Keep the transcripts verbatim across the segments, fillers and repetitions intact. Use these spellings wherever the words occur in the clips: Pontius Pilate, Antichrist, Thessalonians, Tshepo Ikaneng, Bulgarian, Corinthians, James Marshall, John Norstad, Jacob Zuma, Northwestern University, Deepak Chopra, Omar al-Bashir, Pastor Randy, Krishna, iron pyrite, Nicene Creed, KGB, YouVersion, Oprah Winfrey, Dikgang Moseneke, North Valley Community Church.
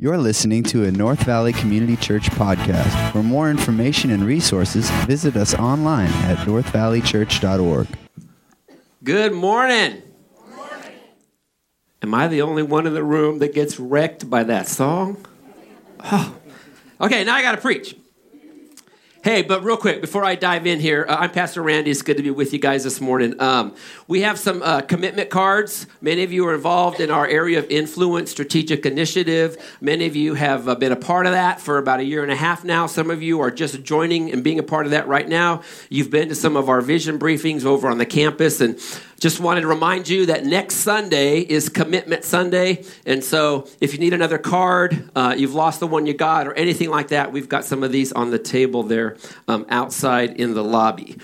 You're listening to a North Valley Community Church podcast. For more information and resources, visit us online at north valley church dot org. Good morning. Good morning. Am I the only one in the room that gets wrecked by that song? Oh. Okay, now I got to preach. Hey, but real quick, before I dive in here, uh, I'm Pastor Randy. It's good to be with you guys this morning. Um, we have some uh, commitment cards. Many of you are involved in our area of influence, strategic initiative. Many of you have uh, been a part of that for about a year and a half now. Some of you are just joining and being a part of that right now. You've been to some of our vision briefings over on the campus, and just wanted to remind you that next Sunday is Commitment Sunday. And so if you need another card, uh, you've lost the one you got, or anything like that, we've got some of these on the table there. Um, outside in the lobby.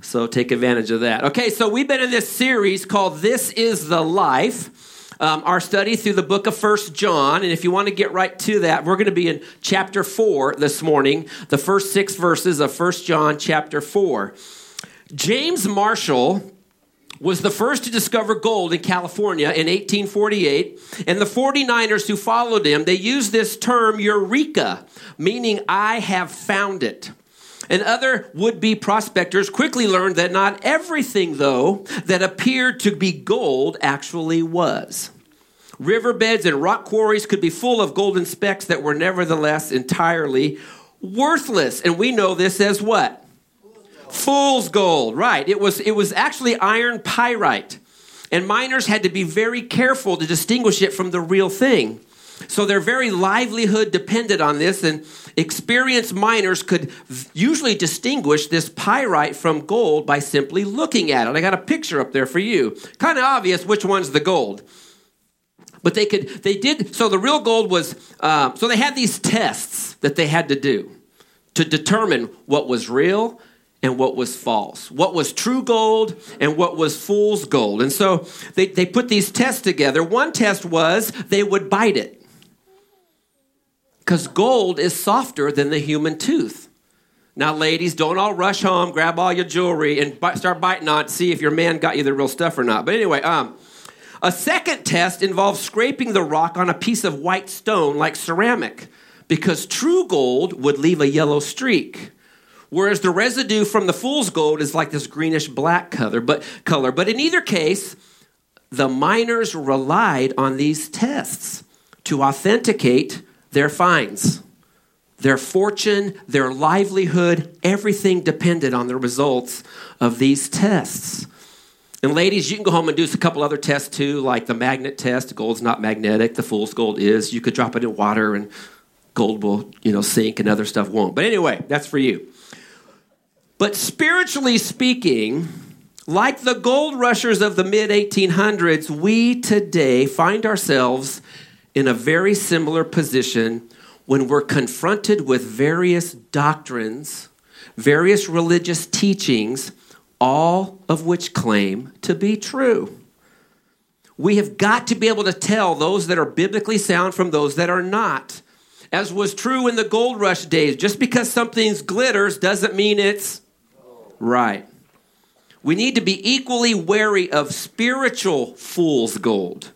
So take advantage of that. Okay, so we've been in this series called This is the Life, um, our study through the book of First John. And if you want to get right to that, we're going to be in chapter four this morning, the first six verses of First John chapter four. James Marshall was the first to discover gold in California in eighteen forty-eight, and the forty-niners who followed him, they used this term eureka, meaning I have found it. And other would-be prospectors quickly learned that not everything, though, that appeared to be gold actually was. Riverbeds and rock quarries could be full of golden specks that were nevertheless entirely worthless. And we know this as what? Fool's gold, right. It was, it was actually iron pyrite, and miners had to be very careful to distinguish it from the real thing. So their very livelihood depended on this, and experienced miners could usually distinguish this pyrite from gold by simply looking at it. I got a picture up there for you. Kind of obvious which one's the gold. But they could, they did, so the real gold was, uh, so they had these tests that they had to do to determine what was real and what was false, what was true gold and what was fool's gold. And so they, they put these tests together. One test was they would bite it, because gold is softer than the human tooth. Now, ladies, don't all rush home, grab all your jewelry, and b- start biting on it, see if your man got you the real stuff or not. But anyway, um, a second test involved scraping the rock on a piece of white stone like ceramic, because true gold would leave a yellow streak, whereas the residue from the fool's gold is like this greenish-black color. But, color. but in either case, the miners relied on these tests to authenticate their finds. Their fortune, their livelihood, everything depended on the results of these tests. And ladies, you can go home and do a couple other tests too, like the magnet test. Gold's not magnetic. The fool's gold is. You could drop it in water and gold will, you know, sink, and other stuff won't. But anyway, that's for you. But spiritually speaking, like the gold rushers of the mid eighteen hundreds, we today find ourselves in a very similar position when we're confronted with various doctrines, various religious teachings, all of which claim to be true. We have got to be able to tell those that are biblically sound from those that are not. As was true in the gold rush days, just because something glitters doesn't mean it's right. We need to be equally wary of spiritual fool's gold.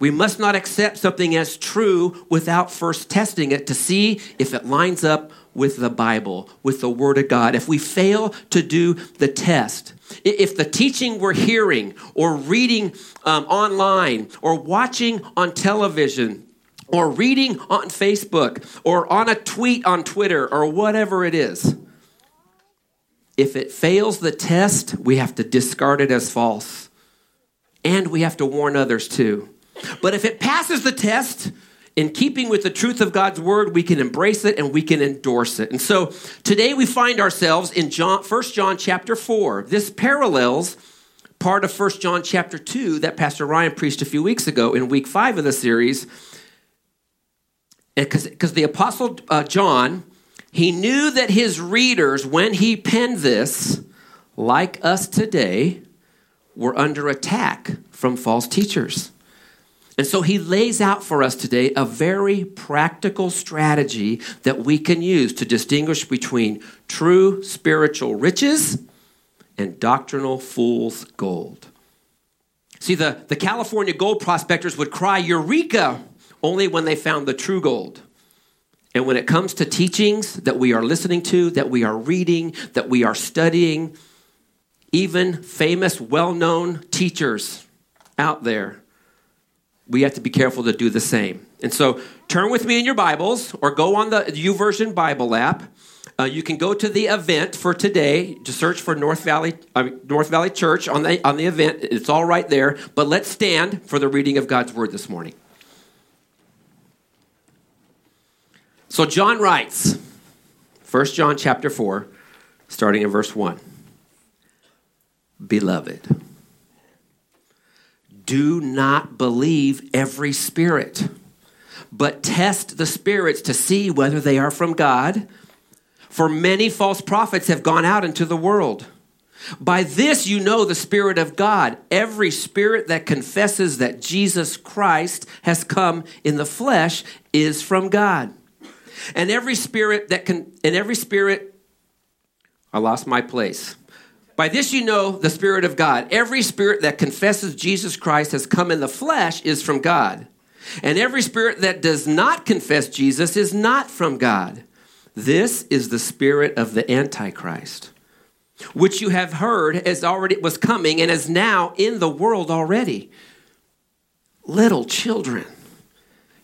We must not accept something as true without first testing it to see if it lines up with the Bible, with the Word of God. If we fail to do the test, if the teaching we're hearing or reading um, online or watching on television or reading on Facebook, or on a tweet on Twitter, or whatever it is, if it fails the test, we have to discard it as false. And we have to warn others too. But if it passes the test, in keeping with the truth of God's word, we can embrace it and we can endorse it. And so today we find ourselves in John, First John chapter four. This parallels part of First John chapter two that Pastor Ryan preached a few weeks ago in week five of the series, because the Apostle uh, John, he knew that his readers, when he penned this, like us today, were under attack from false teachers. And so he lays out for us today a very practical strategy that we can use to distinguish between true spiritual riches and doctrinal fool's gold. See, the, the California gold prospectors would cry, "Eureka!" only when they found the true gold. And when it comes to teachings that we are listening to, that we are reading, that we are studying, even famous, well-known teachers out there, we have to be careful to do the same. And so turn with me in your Bibles or go on the YouVersion Bible app. Uh, you can go to the event for today. Just search for North Valley uh, North Valley Church on the on the event. It's all right there. But let's stand for the reading of God's Word this morning. So John writes, First John chapter four, starting in verse one. Beloved, do not believe every spirit, but test the spirits to see whether they are from God. For many false prophets have gone out into the world. By this you know the Spirit of God. Every spirit that confesses that Jesus Christ has come in the flesh is from God. And every spirit that can, and every spirit, I lost my place. By this you know the Spirit of God. Every spirit that confesses Jesus Christ has come in the flesh is from God. And every spirit that does not confess Jesus is not from God. This is the spirit of the Antichrist, which you have heard as already was coming and is now in the world already. Little children,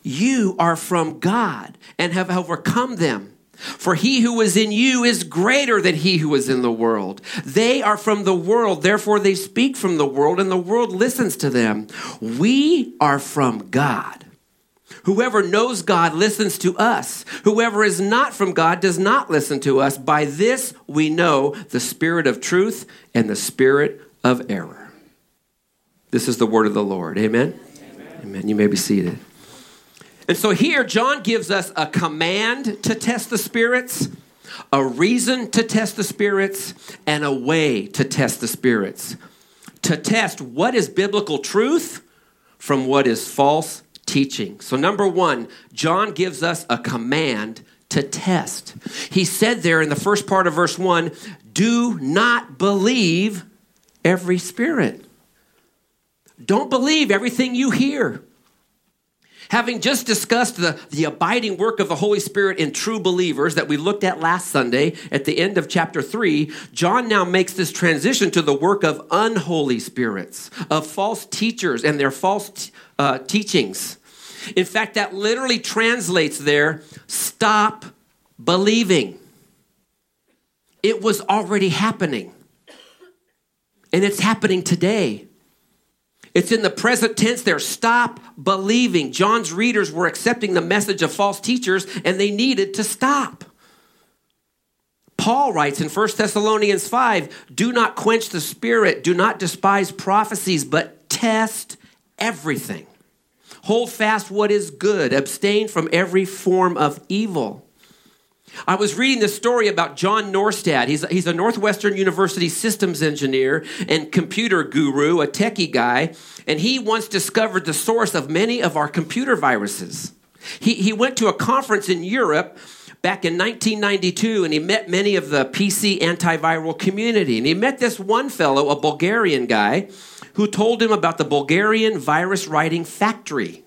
you are from God and have overcome them. For he who is in you is greater than he who is in the world. They are from the world, therefore they speak from the world, and the world listens to them. We are from God. Whoever knows God listens to us. Whoever is not from God does not listen to us. By this we know the spirit of truth and the spirit of error. This is the word of the Lord. Amen? Amen. Amen. You may be seated. And so here, John gives us a command to test the spirits, a reason to test the spirits, and a way to test the spirits. To test what is biblical truth from what is false teaching. So number one, John gives us a command to test. He said there in the first part of verse one, do not believe every spirit. Don't believe everything you hear. Having just discussed the, the abiding work of the Holy Spirit in true believers that we looked at last Sunday at the end of chapter three, John now makes this transition to the work of unholy spirits, of false teachers and their false t- uh, teachings. In fact, that literally translates there, stop believing. It was already happening. And it's happening today. It's in the present tense there. Stop believing. John's readers were accepting the message of false teachers, and they needed to stop. Paul writes in First Thessalonians five, do not quench the spirit, do not despise prophecies, but test everything. Hold fast what is good. Abstain from every form of evil. I was reading this story about John Norstad. He's, he's a Northwestern University systems engineer and computer guru, a techie guy, and he once discovered the source of many of our computer viruses. He, he went to a conference in Europe back in nineteen ninety-two, and he met many of the P C antiviral community, and he met this one fellow, a Bulgarian guy, who told him about the Bulgarian virus-writing factory.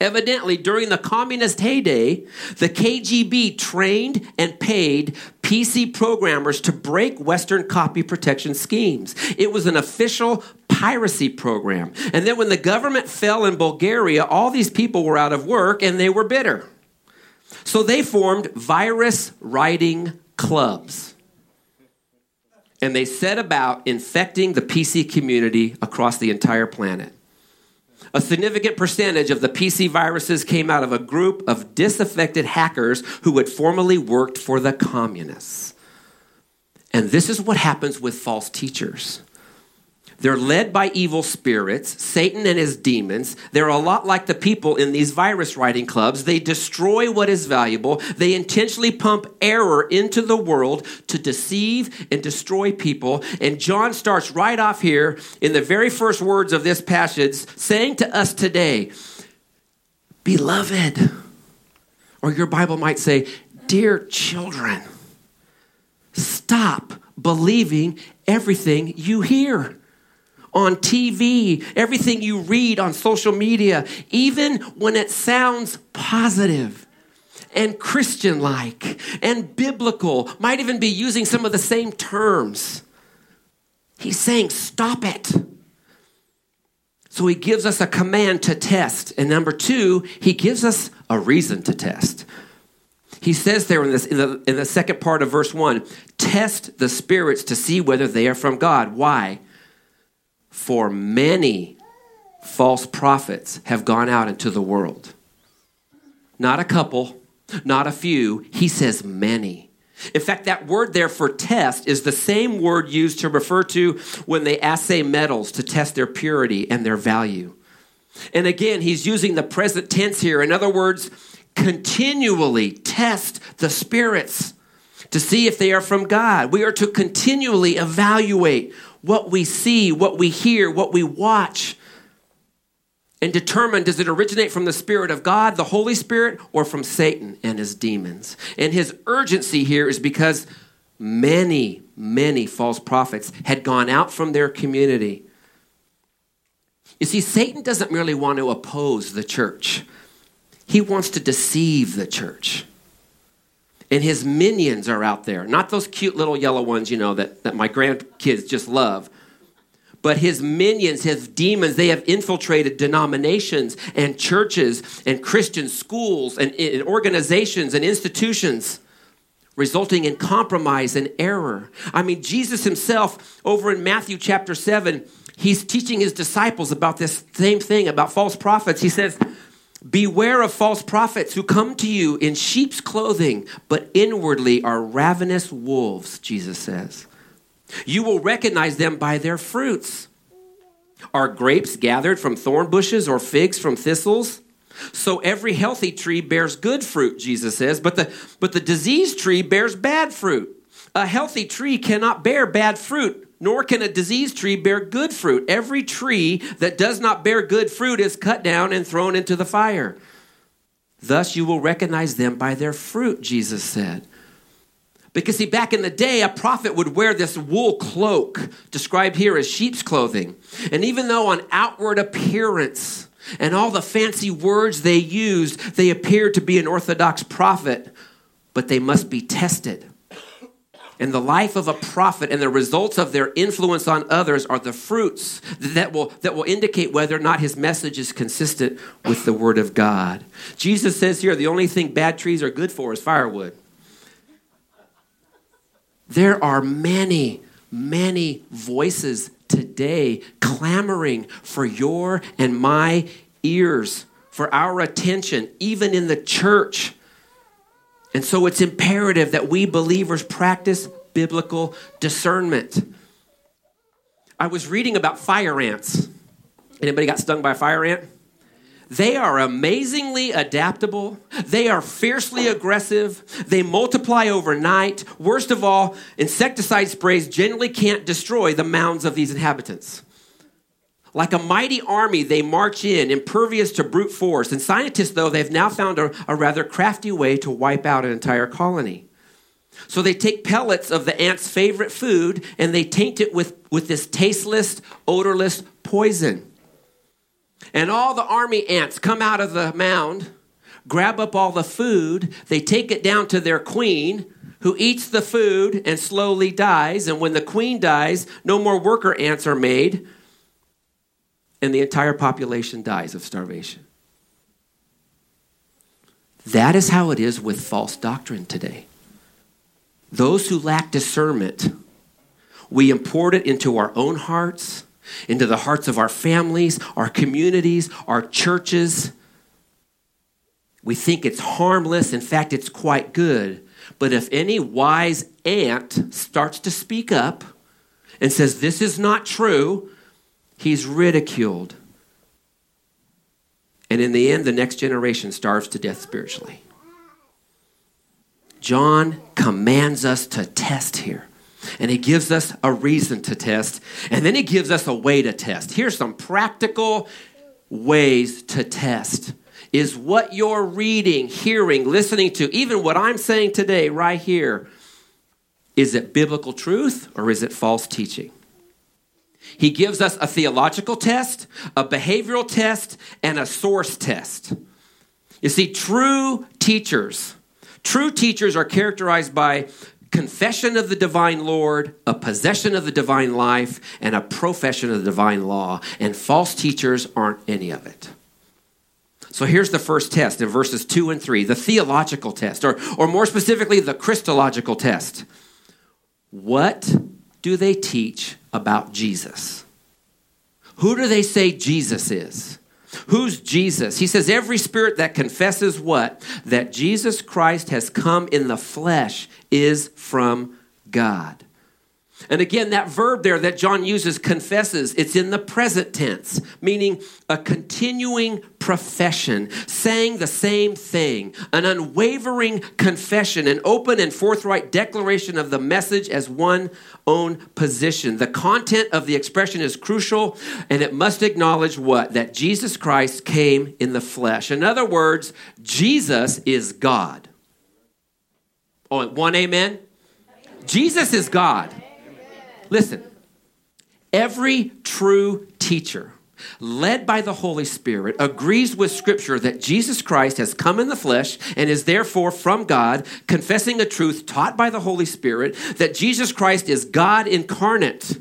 Evidently, during the communist heyday, the K G B trained and paid P C programmers to break Western copy protection schemes. It was an official piracy program. And then when the government fell in Bulgaria, all these people were out of work and they were bitter. So they formed virus-writing clubs. And they set about infecting the P C community across the entire planet. A significant percentage of the P C viruses came out of a group of disaffected hackers who had formerly worked for the communists. And this is what happens with false teachers. They're led by evil spirits, Satan and his demons. They're a lot like the people in these virus writing clubs. They destroy what is valuable. They intentionally pump error into the world to deceive and destroy people. And John starts right off here in the very first words of this passage, saying to us today, beloved, or your Bible might say, dear children, stop believing everything you hear. on T V, everything you read on social media, even when it sounds positive and Christian-like and biblical, might even be using some of the same terms. He's saying, stop it. So he gives us a command to test. And number two, he gives us a reason to test. He says there in, this, in, the, in the second part of verse one, test the spirits to see whether they are from God. Why? For many false prophets have gone out into the world. Not a couple, not a few. He says many. In fact, that word there for test is the same word used to refer to when they assay metals to test their purity and their value. And again, he's using the present tense here. In other words, continually test the spirits to see if they are from God. We are to continually evaluate what we see, what we hear, what we watch, and determine, does it originate from the Spirit of God, the Holy Spirit, or from Satan and his demons? And his urgency here is because many, many false prophets had gone out from their community. You see, Satan doesn't merely want to oppose the church. He wants to deceive the church. And his minions are out there. Not those cute little yellow ones, you know, that, that my grandkids just love. But his minions, his demons, they have infiltrated denominations and churches and Christian schools and, and organizations and institutions, resulting in compromise and error. I mean, Jesus himself, over in Matthew chapter seven, he's teaching his disciples about this same thing, about false prophets. He says, beware of false prophets who come to you in sheep's clothing, but inwardly are ravenous wolves, Jesus says. You will recognize them by their fruits. Are grapes gathered from thorn bushes or figs from thistles? So every healthy tree bears good fruit, Jesus says, but the but the diseased tree bears bad fruit. A healthy tree cannot bear bad fruit, nor can a diseased tree bear good fruit. Every tree that does not bear good fruit is cut down and thrown into the fire. Thus you will recognize them by their fruit, Jesus said. Because, see, back in the day, a prophet would wear this wool cloak, described here as sheep's clothing. And even though on outward appearance and all the fancy words they used, they appeared to be an orthodox prophet, but they must be tested. And the life of a prophet and the results of their influence on others are the fruits that will, that will indicate whether or not his message is consistent with the word of God. Jesus says here, the only thing bad trees are good for is firewood. There are many, many voices today clamoring for your and my ears, for our attention, even in the church. And so it's imperative that we believers practice biblical discernment. I was reading about fire ants. Anybody got stung by a fire ant? They are amazingly adaptable. They are fiercely aggressive. They multiply overnight. Worst of all, insecticide sprays generally can't destroy the mounds of these inhabitants. Like a mighty army, they march in, impervious to brute force. And scientists, though, they've now found a, a rather crafty way to wipe out an entire colony. So they take pellets of the ant's favorite food and they taint it with, with this tasteless, odorless poison. And all the army ants come out of the mound, grab up all the food, they take it down to their queen, who eats the food and slowly dies. And when the queen dies, no more worker ants are made, and the entire population dies of starvation. That is how it is with false doctrine today. Those who lack discernment, we import it into our own hearts, into the hearts of our families, our communities, our churches. We think it's harmless. In fact, it's quite good. But if any wise ant starts to speak up and says, this is not true, he's ridiculed. And in the end, the next generation starves to death spiritually. John commands us to test here. And he gives us a reason to test. And then he gives us a way to test. Here's some practical ways to test. Is what you're reading, hearing, listening to, even what I'm saying today right here, is it biblical truth or is it false teaching? He gives us a theological test, a behavioral test, and a source test. You see, true teachers, true teachers are characterized by confession of the divine Lord, a possession of the divine life, and a profession of the divine law. And false teachers aren't any of it. So here's the first test in verses two and three, the theological test, or, or more specifically, the Christological test. What do they teach about Jesus? Who do they say Jesus is? Who's Jesus? He says, every spirit that confesses what? That Jesus Christ has come in the flesh is from God. And again, that verb there that John uses, confesses, it's in the present tense, meaning a continuing profession, saying the same thing, an unwavering confession, an open and forthright declaration of the message as one's own position. The content of the expression is crucial, and it must acknowledge what? That Jesus Christ came in the flesh. In other words, Jesus is God. Oh, one amen? Jesus is God. Listen, every true teacher led by the Holy Spirit agrees with Scripture that Jesus Christ has come in the flesh and is therefore from God, confessing a truth taught by the Holy Spirit that Jesus Christ is God incarnate.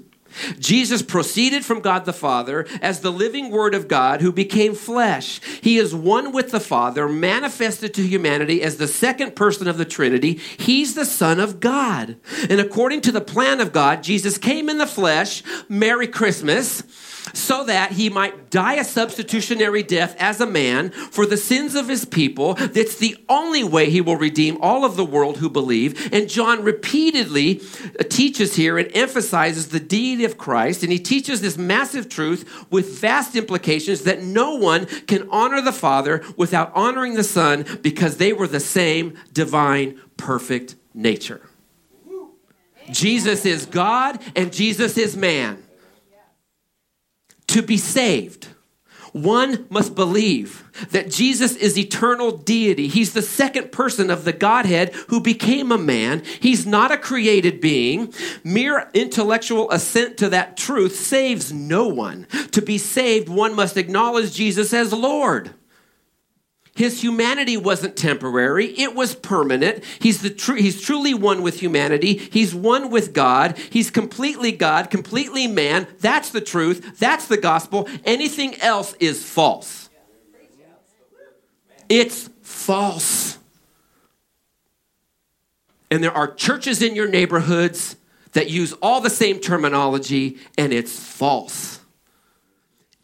Jesus proceeded from God the Father as the living Word of God who became flesh. He is one with the Father, manifested to humanity as the second person of the Trinity. He's the Son of God. And according to the plan of God, Jesus came in the flesh, Merry Christmas, so that he might die a substitutionary death as a man for the sins of his people. That's the only way he will redeem all of the world who believe. And John repeatedly teaches here and emphasizes the deity of Christ, and he teaches this massive truth with vast implications that no one can honor the Father without honoring the Son because they were the same divine, perfect nature. Jesus is God and Jesus is man. To be saved, one must believe that Jesus is eternal deity. He's the second person of the Godhead who became a man. He's not a created being. Mere intellectual assent to that truth saves no one. To be saved, one must acknowledge Jesus as Lord. His humanity wasn't temporary. It was permanent. He's the tr- He's truly one with humanity. He's one with God. He's completely God, completely man. That's the truth. That's the gospel. Anything else is false. It's false. And there are churches in your neighborhoods that use all the same terminology, and it's false.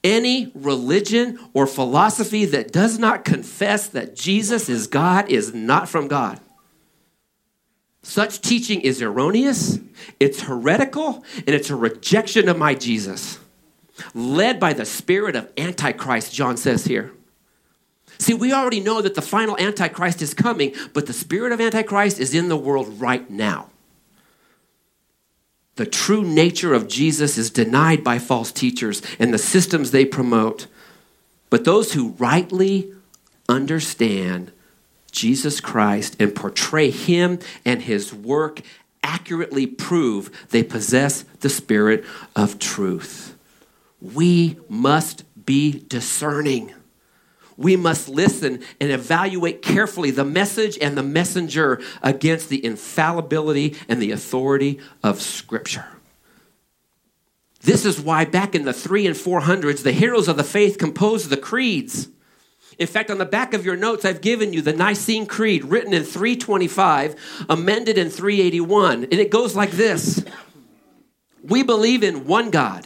Any religion or philosophy that does not confess that Jesus is God is not from God. Such teaching is erroneous, it's heretical, and it's a rejection of my Jesus, led by the spirit of Antichrist, John says here. See, we already know that the final Antichrist is coming, but the spirit of Antichrist is in the world right now. The true nature of Jesus is denied by false teachers and the systems they promote. But those who rightly understand Jesus Christ and portray him and his work accurately prove they possess the spirit of truth. We must be discerning. We must listen and evaluate carefully the message and the messenger against the infallibility and the authority of Scripture. This is why back in the three and four hundreds, the heroes of the faith composed the creeds. In fact, on the back of your notes, I've given you the Nicene Creed, written in three twenty-five, amended in three eighty-one. And it goes like this. We believe in one God,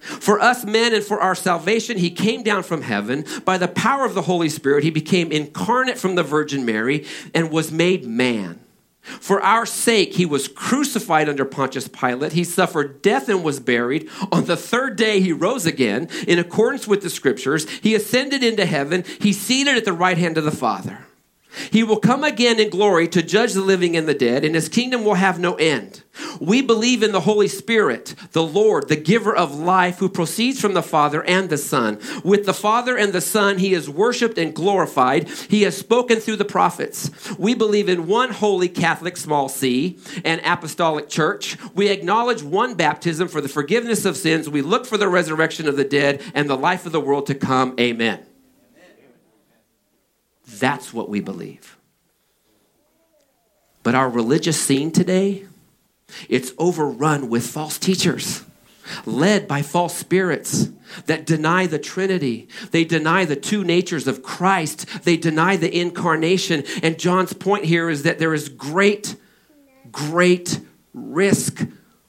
For us men and for our salvation, he came down from heaven. By the power of the Holy Spirit, he became incarnate from the Virgin Mary and was made man. For our sake, he was crucified under Pontius Pilate. He suffered death and was buried. On the third day, he rose again in accordance with the Scriptures. He ascended into heaven. He's seated at the right hand of the Father. He will come again in glory to judge the living and the dead, and his kingdom will have no end. We believe in the Holy Spirit, the Lord, the giver of life, who proceeds from the Father and the Son. With the Father and the Son, he is worshiped and glorified. He has spoken through the prophets. We believe in one holy Catholic, small c, and apostolic church. We acknowledge one baptism for the forgiveness of sins. We look for the resurrection of the dead and the life of the world to come. Amen. That's what we believe. But our religious scene today, it's overrun with false teachers, led by false spirits that deny the Trinity. They deny the two natures of Christ. They deny the incarnation. And John's point here is that there is great, great risk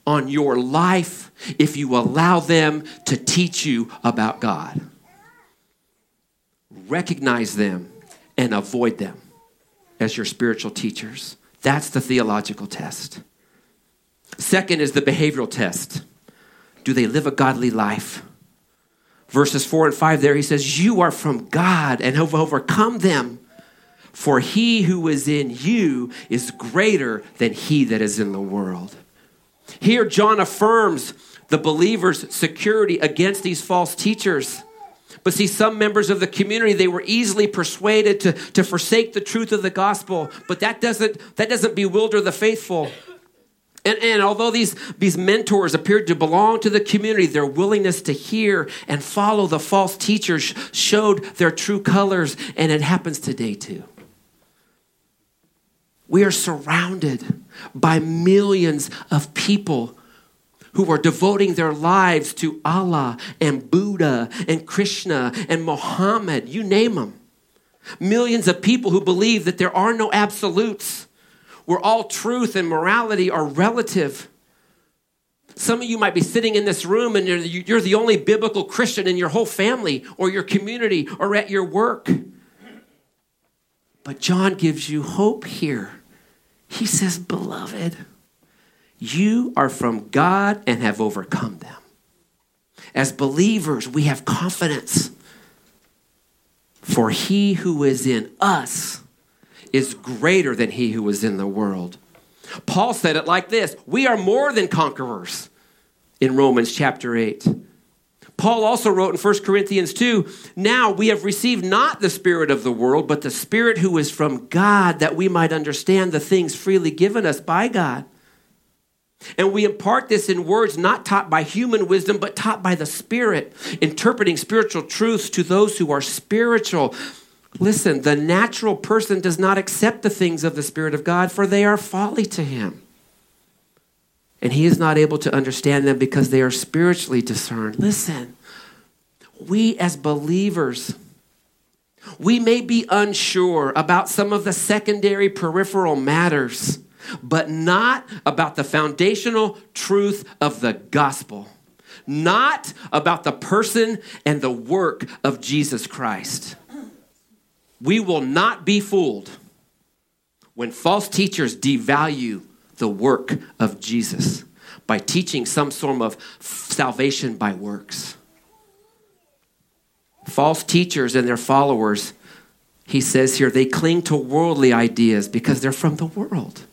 on your life if you allow them to teach you about God. Recognize them and avoid them as your spiritual teachers. That's the theological test. Second is the behavioral test. Do they live a godly life? Verses four and five there, he says, you are from God and have overcome them, for he who is in you is greater than he that is in the world. Here, John affirms the believer's security against these false teachers. But see, some members of the community, they were easily persuaded to, to forsake the truth of the gospel. But that doesn't, that doesn't bewilder the faithful. And, and although these, these mentors appeared to belong to the community, their willingness to hear and follow the false teachers showed their true colors, and it happens today too. We are surrounded by millions of people who are devoting their lives to Allah and Buddha and Krishna and Muhammad, you name them. Millions of people who believe that there are no absolutes, where all truth and morality are relative. Some of you might be sitting in this room and you're, you're the only biblical Christian in your whole family or your community or at your work. But John gives you hope here. He says, beloved, you are from God and have overcome them. As believers, we have confidence. For he who is in us is greater than he who is in the world. Paul said it like this: we are more than conquerors in Romans chapter eight. Paul also wrote in First Corinthians two, now we have received not the spirit of the world, but the Spirit who is from God, that we might understand the things freely given us by God. And we impart this in words not taught by human wisdom, but taught by the Spirit, interpreting spiritual truths to those who are spiritual. Listen, the natural person does not accept the things of the Spirit of God, for they are folly to him. And he is not able to understand them because they are spiritually discerned. Listen, we as believers, we may be unsure about some of the secondary peripheral matters, but not about the foundational truth of the gospel, not about the person and the work of Jesus Christ. We will not be fooled when false teachers devalue the work of Jesus by teaching some form of salvation by works. False teachers and their followers, he says here, they cling to worldly ideas because they're from the world.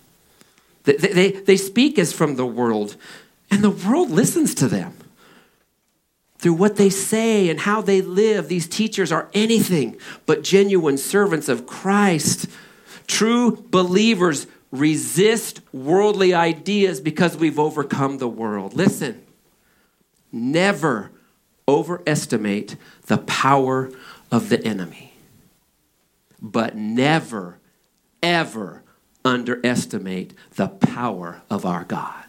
They, they, they speak as from the world, and the world listens to them. Through what they say and how they live, these teachers are anything but genuine servants of Christ. True believers resist worldly ideas because we've overcome the world. Listen, never overestimate the power of the enemy, but never, ever underestimate the power of our God.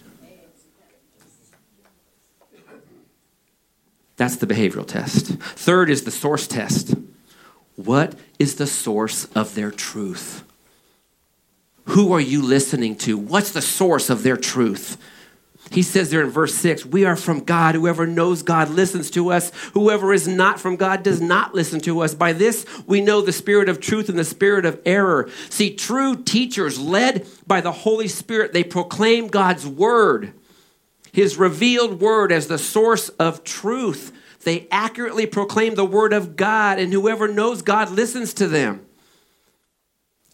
That's the behavioral test. Third is the source test. What is the source of their truth? Who are you listening to? What's the source of their truth? He says there in verse six, we are from God. Whoever knows God listens to us. Whoever is not from God does not listen to us. By this, we know the spirit of truth and the spirit of error. See, true teachers led by the Holy Spirit, they proclaim God's word, his revealed word, as the source of truth. They accurately proclaim the word of God, and whoever knows God listens to them.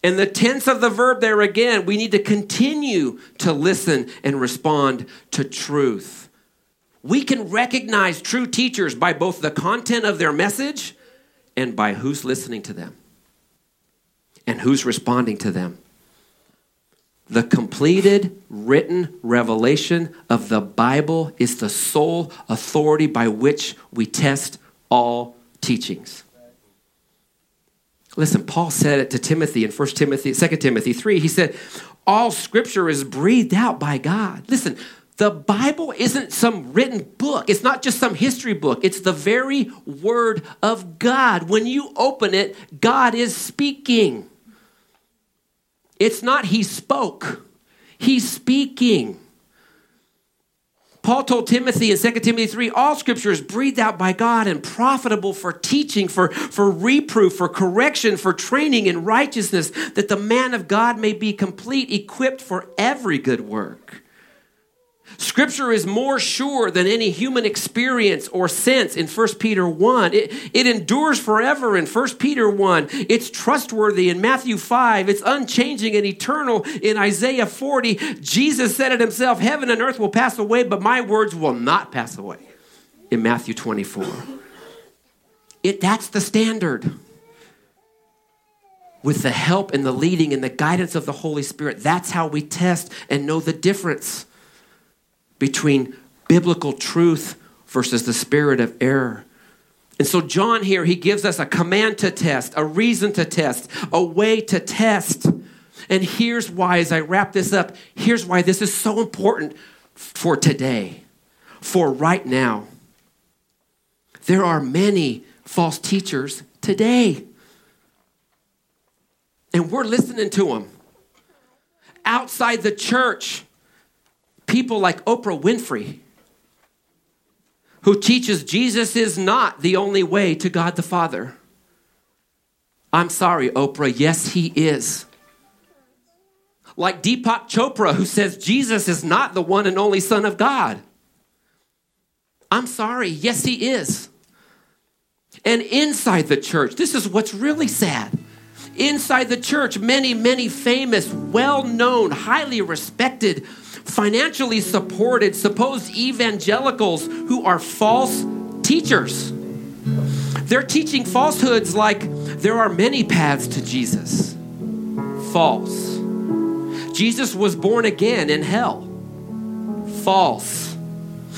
And the tense of the verb there again, we need to continue to listen and respond to truth. We can recognize true teachers by both the content of their message and by who's listening to them and who's responding to them. The completed written revelation of the Bible is the sole authority by which we test all teachings. Listen, Paul said it to Timothy in First Timothy, Second Timothy three. He said, all scripture is breathed out by God. Listen, the Bible isn't some written book. It's not just some history book. It's the very word of God. When you open it, God is speaking. It's not he spoke. He's speaking. Paul told Timothy in Second Timothy three, all scripture is breathed out by God and profitable for teaching, for, for reproof, for correction, for training in righteousness, that the man of God may be complete, equipped for every good work. Scripture is more sure than any human experience or sense in First Peter one. It, it endures forever in First Peter one. It's trustworthy in Matthew five. It's unchanging and eternal in Isaiah forty. Jesus said it himself, heaven and earth will pass away, but my words will not pass away in Matthew twenty-four. It, that's the standard. With the help and the leading and the guidance of the Holy Spirit, that's how we test and know the difference between biblical truth versus the spirit of error. And so John here, he gives us a command to test, a reason to test, a way to test. And here's why, as I wrap this up, here's why this is so important for today, for right now. There are many false teachers today, and we're listening to them. Outside the church, people like Oprah Winfrey, who teaches Jesus is not the only way to God the Father. I'm sorry, Oprah, yes, he is. Like Deepak Chopra, who says Jesus is not the one and only Son of God. I'm sorry, yes, he is. And inside the church, this is what's really sad. Inside the church, many, many famous, well-known, highly respected, financially supported, supposed evangelicals who are false teachers. They're teaching falsehoods like there are many paths to Jesus. False. Jesus was born again in hell. False.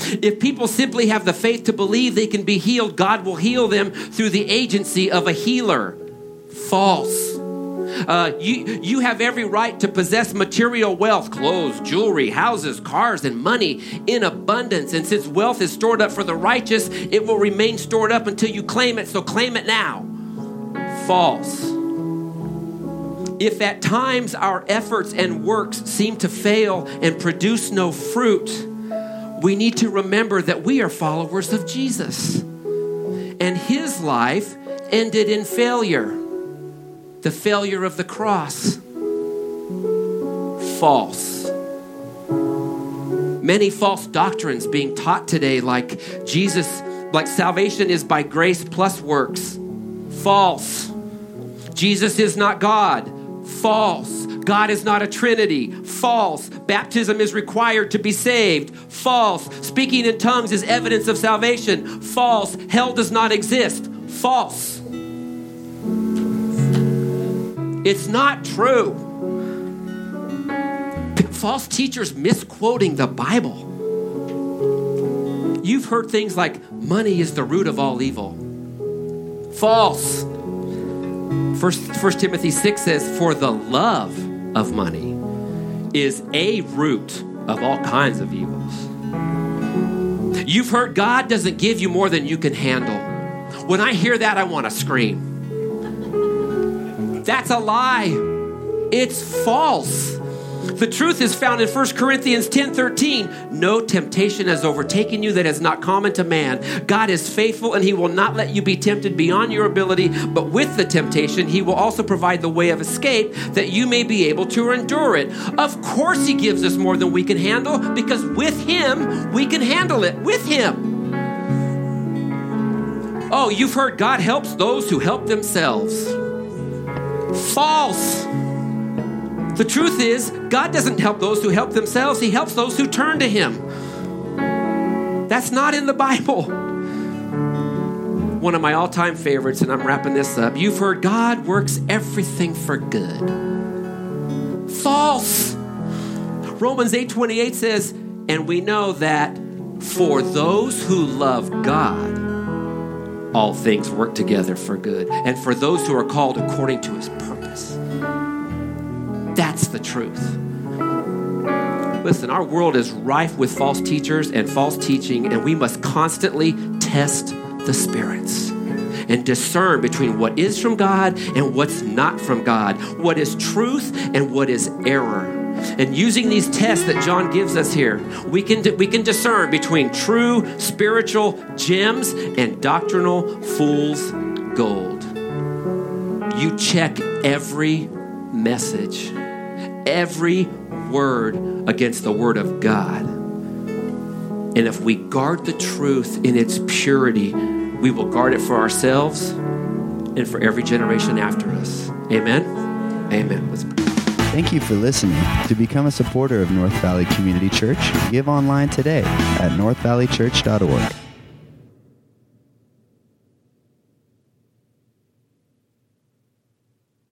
If people simply have the faith to believe they can be healed, God will heal them through the agency of a healer. False. Uh, you, you have every right to possess material wealth, clothes, jewelry, houses, cars, and money in abundance. And since wealth is stored up for the righteous, it will remain stored up until you claim it. So claim it now. False. If at times our efforts and works seem to fail and produce no fruit, we need to remember that we are followers of Jesus. And his life ended in failure. The failure of the cross. False. Many false doctrines being taught today, like Jesus, like salvation is by grace plus works. False. Jesus is not God. False. God is not a trinity. False. Baptism is required to be saved. False. Speaking in tongues is evidence of salvation. False. Hell does not exist. False. It's not true. False teachers misquoting the Bible. You've heard things like, money is the root of all evil. False. First, First Timothy six says, for the love of money is a root of all kinds of evils. You've heard God doesn't give you more than you can handle. When I hear that, I want to scream. That's a lie. It's false. The truth is found in First Corinthians ten thirteen. No temptation has overtaken you that is not common to man. God is faithful and he will not let you be tempted beyond your ability, but with the temptation, he will also provide the way of escape that you may be able to endure it. Of course he gives us more than we can handle, because with him, we can handle it. With him. Oh, you've heard God helps those who help themselves. False. The truth is, God doesn't help those who help themselves. He helps those who turn to Him. That's not in the Bible. One of my all-time favorites, and I'm wrapping this up. You've heard God works everything for good. False. Romans eight twenty-eight says, and we know that for those who love God, all things work together for good, and for those who are called according to His purpose. That's the truth. Listen, our world is rife with false teachers and false teaching, and we must constantly test the spirits and discern between what is from God and what's not from God, what is truth and what is error. And using these tests that John gives us here, we can we can discern between true spiritual gems and doctrinal fool's gold. You check every message, every word against the Word of God. And if we guard the truth in its purity, we will guard it for ourselves and for every generation after us. Amen? Amen. Let's pray. Thank you for listening. To become a supporter of North Valley Community Church, give online today at north valley church dot org.